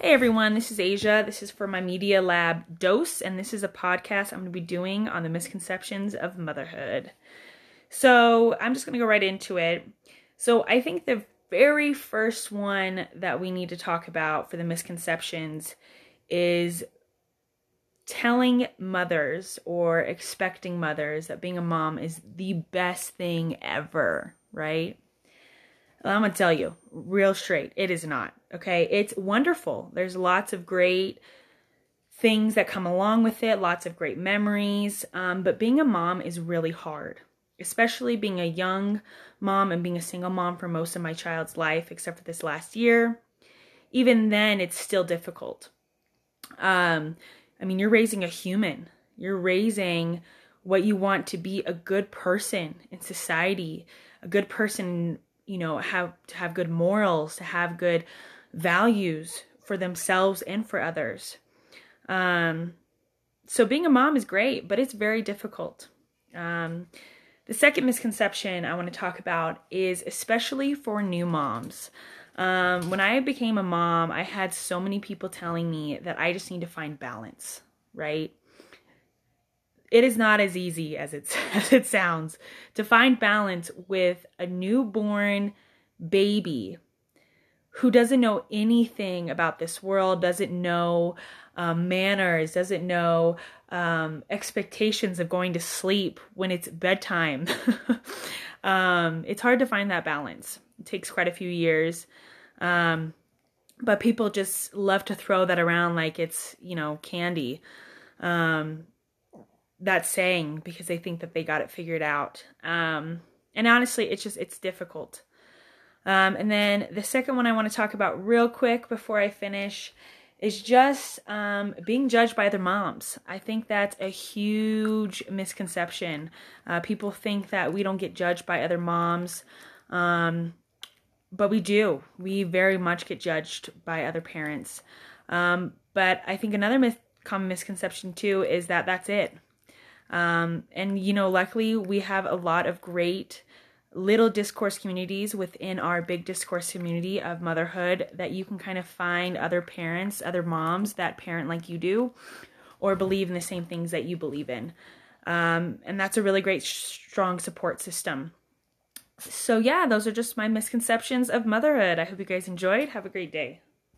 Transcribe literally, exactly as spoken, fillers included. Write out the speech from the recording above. Hey everyone, this is Asia. This is for my Media Lab Dose, and this is a podcast I'm going to be doing on the misconceptions of motherhood. So I'm just going to go right into it. So I think the very first one that we need to talk about for the misconceptions is telling mothers or expecting mothers that being a mom is the best thing ever, right? I'm going to tell you real straight, it is not, okay? It's wonderful. There's lots of great things that come along with it, lots of great memories, um, but being a mom is really hard, especially being a young mom and being a single mom for most of my child's life, except for this last year. Even then, it's still difficult. Um, I mean, you're raising a human. You're raising what you want to be a good person in society, a good person you know, have to have good morals, to have good values for themselves and for others. Um, so being a mom is great, but it's very difficult. Um, the second misconception I want to talk about is especially for new moms. Um, when I became a mom, I had so many people telling me that I just need to find balance, right? It is not as easy as it's, as it sounds to find balance with a newborn baby who doesn't know anything about this world, doesn't know um, manners, doesn't know um, expectations of going to sleep when it's bedtime. um, it's hard to find that balance. It takes quite a few years. Um, but people just love to throw that around like it's, you know, candy. Um that saying, because they think that they got it figured out. Um, and honestly, it's just, it's difficult. Um, and then the second one I want to talk about real quick before I finish is just um, being judged by their moms. I think that's a huge misconception. Uh, people think that we don't get judged by other moms, um, but we do. We very much get judged by other parents. Um, but I think another myth, common misconception too is that that's it. Um, and, you know, luckily we have a lot of great little discourse communities within our big discourse community of motherhood that you can kind of find other parents, other moms that parent like you do or believe in the same things that you believe in. Um, and that's a really great, strong support system. So, yeah, those are just my misconceptions of motherhood. I hope you guys enjoyed. Have a great day.